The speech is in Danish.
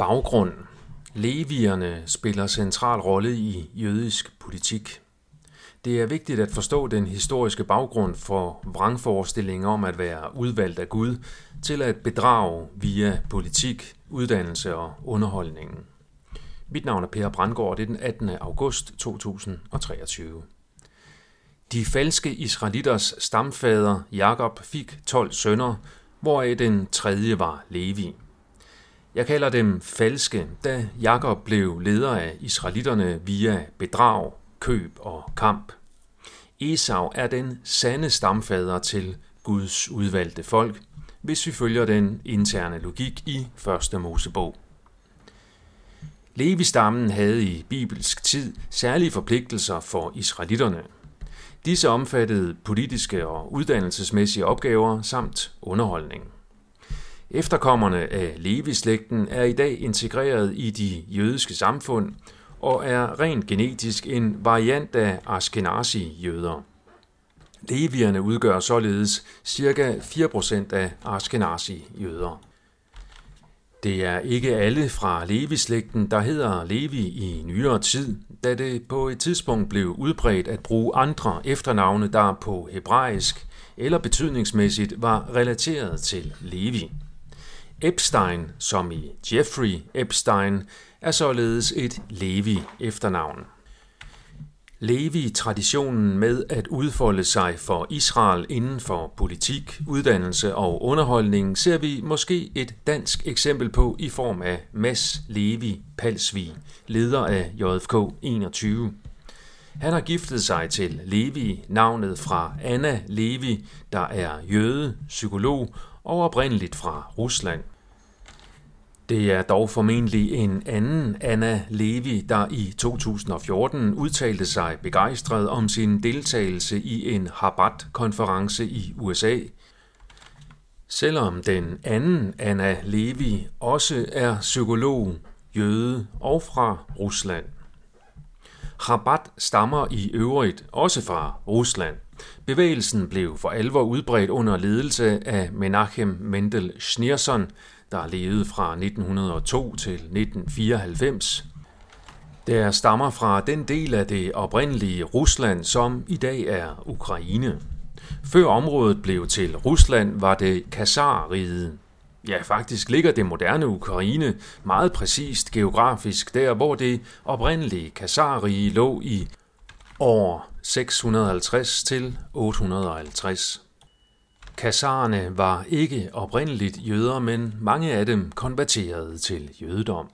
Baggrund. Levierne spiller central rolle i jødisk politik. Det er vigtigt at forstå den historiske baggrund for vrangforestillingen om at være udvalgt af Gud til at bedrage via politik, uddannelse og underholdningen. Mit navn er Per Brandgaard, det er den 18. august 2023. De falske israelitters stamfader Jakob fik 12 sønner, hvoraf den tredje var Levi. Jeg kalder dem falske, da Jakob blev leder af israelitterne via bedrag, køb og kamp. Esau er den sande stamfader til Guds udvalgte folk, hvis vi følger den interne logik i 1. Mosebog. Levi-stammen havde i bibelsk tid særlige forpligtelser for israelitterne. Disse omfattede politiske og uddannelsesmæssige opgaver samt underholdning. Efterkommerne af Levi-slægten er i dag integreret i de jødiske samfund og er rent genetisk en variant af Ashkenazi-jøder. Levierne udgør således ca. 4% af Ashkenazi-jøder. Det er ikke alle fra Levi-slægten, der hedder Levi i nyere tid, da det på et tidspunkt blev udbredt at bruge andre efternavne, der på hebraisk eller betydningsmæssigt var relateret til Levi. Epstein, som i Jeffrey Epstein, er således et Levi-efternavn. Levi-traditionen med at udfolde sig for Israel inden for politik, uddannelse og underholdning ser vi måske et dansk eksempel på i form af Mads Levi Palsvig, leder af JFK 21. Han har giftet sig til Levi, navnet fra Anna Levi, der er jøde, psykolog og oprindeligt fra Rusland. Det er dog formentlig en anden Anna Levi, der i 2014 udtalte sig begejstret om sin deltagelse i en Habat-konference i USA. Selvom den anden Anna Levi også er psykolog, jøde og fra Rusland. Chabad stammer i øvrigt også fra Rusland. Bevægelsen blev for alvor udbredt under ledelse af Menachem Mendel Schneerson, der levede fra 1902 til 1994. Der stammer fra den del af det oprindelige Rusland, som i dag er Ukraine. Før området blev til Rusland, var det Khazarrige. Ja, faktisk ligger det moderne Ukraine meget præcist geografisk der, hvor det oprindelige Khazarrige lå i år 650 til 850. Khazarerne var ikke oprindeligt jøder, men mange af dem konverterede til jødedom.